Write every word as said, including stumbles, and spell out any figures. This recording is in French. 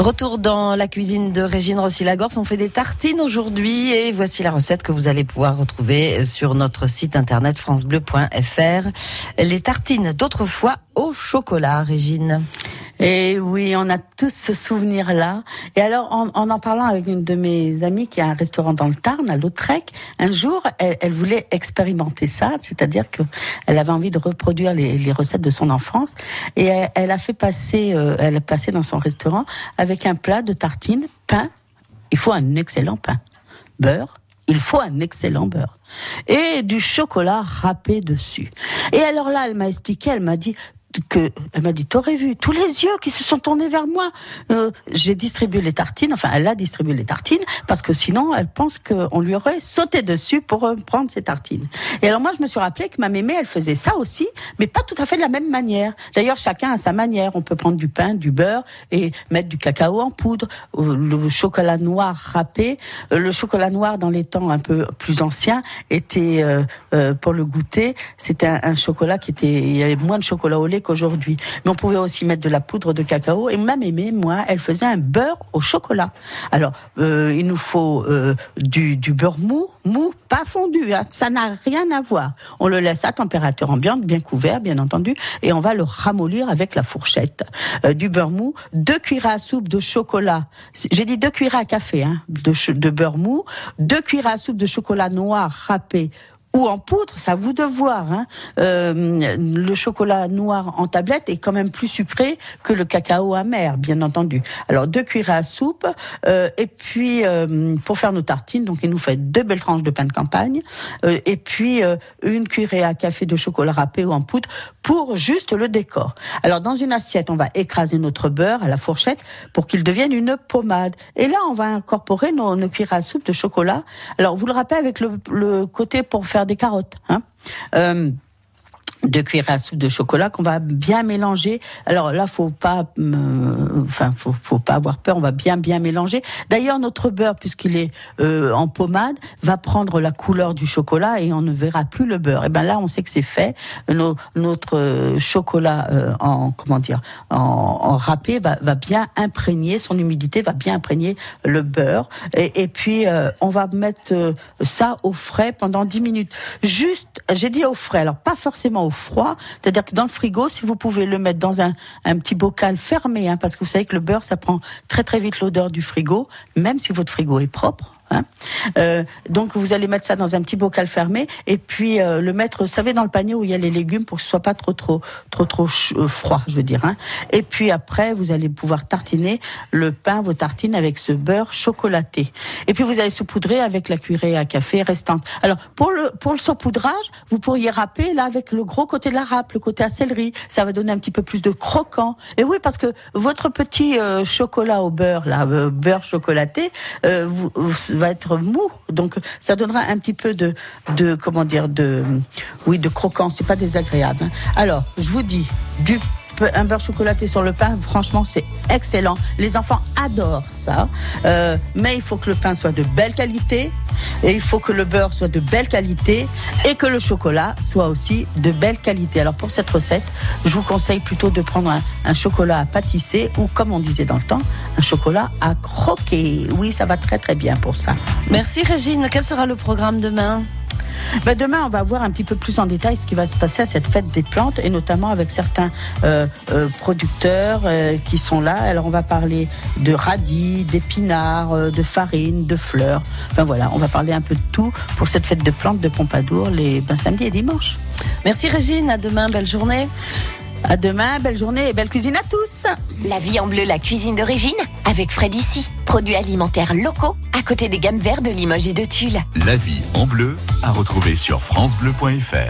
Retour dans la cuisine de Régine Rossi-Lagorce. On fait des tartines aujourd'hui et voici la recette que vous allez pouvoir retrouver sur notre site internet francebleu point fr. Les tartines d'autrefois au chocolat, Régine. Et oui, on a tous ce souvenir-là. Et alors, en, en en parlant avec une de mes amies qui a un restaurant dans le Tarn, à Lautrec, un jour, elle, elle voulait expérimenter ça, c'est-à-dire que elle avait envie de reproduire les, les recettes de son enfance. Et elle, elle a fait passer, euh, elle a passé dans son restaurant avec un plat de tartines, pain. Il faut un excellent pain, beurre. Il faut un excellent beurre. Et du chocolat râpé dessus. Et alors là, elle m'a expliqué, elle m'a dit. Que, elle m'a dit, t'aurais vu tous les yeux qui se sont tournés vers moi. Euh, j'ai distribué les tartines, enfin elle a distribué les tartines, parce que sinon elle pense qu'on lui aurait sauté dessus pour euh, prendre ses tartines. Et alors moi je me suis rappelé que ma mémé elle faisait ça aussi, mais pas tout à fait de la même manière. D'ailleurs chacun a sa manière, on peut prendre du pain, du beurre et mettre du cacao en poudre, euh, le chocolat noir râpé. Euh, le chocolat noir dans les temps un peu plus anciens était, euh, euh, pour le goûter, c'était un, un chocolat qui était, il y avait moins de chocolat au lait qu'aujourd'hui. Mais on pouvait aussi mettre de la poudre de cacao. Et ma mémé, moi, elle faisait un beurre au chocolat. Alors, euh, il nous faut euh, du, du beurre mou, mou, pas fondu. Hein. Ça n'a rien à voir. On le laisse à température ambiante, bien couvert, bien entendu. Et on va le ramollir avec la fourchette. Euh, du beurre mou, deux cuillères à soupe de chocolat. J'ai dit deux cuillères à café hein, de, de beurre mou. Deux cuillères à soupe de chocolat noir râpé ou en poudre, ça vous de voir. Hein. Euh, le chocolat noir en tablette est quand même plus sucré que le cacao amer, bien entendu. Alors deux cuillères à soupe, euh, et puis euh, pour faire nos tartines, donc il nous fait deux belles tranches de pain de campagne, euh, et puis euh, une cuillerée à café de chocolat râpé ou en poudre pour juste le décor. Alors dans une assiette, on va écraser notre beurre à la fourchette pour qu'il devienne une pommade. Et là, on va incorporer nos, nos cuillères à soupe de chocolat. Alors vous le râpez avec le, le côté pour faire des carottes, hein. Euh, deux cuillères à soupe de chocolat qu'on va bien mélanger. Alors là, faut pas, euh, enfin, faut, faut pas avoir peur. On va bien, bien mélanger. D'ailleurs, notre beurre, puisqu'il est euh, en pommade, va prendre la couleur du chocolat et on ne verra plus le beurre. Et ben là, on sait que c'est fait. Nos, notre chocolat euh, en comment dire, en, en râpé va, va bien imprégner son humidité, va bien imprégner le beurre. Et, et puis, euh, on va mettre euh, ça au frais pendant dix minutes. Juste, j'ai dit au frais. Alors pas forcément au froid, c'est-à-dire que dans le frigo, si vous pouvez le mettre dans un, un petit bocal fermé, hein, parce que vous savez que le beurre, ça prend très très vite l'odeur du frigo, même si votre frigo est propre. Hein. Euh, donc vous allez mettre ça dans un petit bocal fermé et puis euh, le mettre, vous savez, dans le panier où il y a les légumes pour que ce soit pas trop trop trop trop euh, froid, je veux dire. Hein. Et puis après, vous allez pouvoir tartiner le pain, vos tartines avec ce beurre chocolaté. Et puis vous allez saupoudrer avec la cuillerée à café restante. Alors pour le pour le saupoudrage, vous pourriez râper là avec le gros côté de la râpe, le côté à céleri. Ça va donner un petit peu plus de croquant. Et oui, parce que votre petit euh, chocolat au beurre, là, euh, beurre chocolaté, euh, vous, vous va être mou, donc ça donnera un petit peu de, de comment dire, de, oui, de croquant. C'est pas désagréable. Hein. Alors, je vous dis, du un beurre chocolaté sur le pain, franchement, c'est excellent. Les enfants adorent ça, euh, mais il faut que le pain soit de belle qualité. Et il faut que le beurre soit de belle qualité et que le chocolat soit aussi de belle qualité. Alors pour cette recette, je vous conseille plutôt de prendre un, un chocolat à pâtisser ou, comme on disait dans le temps, un chocolat à croquer. Oui, ça va très très bien pour ça. Merci Régine. Quel sera le programme demain ? Ben demain, on va voir un petit peu plus en détail ce qui va se passer à cette fête des plantes et notamment avec certains euh, euh, producteurs euh, qui sont là. Alors, on va parler de radis, d'épinards, euh, de farine, de fleurs. Enfin voilà, on va parler un peu de tout pour cette fête de plantes de Pompadour les ben, samedi et dimanche. Merci Régine, à demain, belle journée. À demain, belle journée et belle cuisine à tous. La vie en bleu, la cuisine d'origine, avec Fred ici. Produits alimentaires locaux, à côté des gammes vertes de Limoges et de Tulle. La vie en bleu, à retrouver sur francebleu point fr.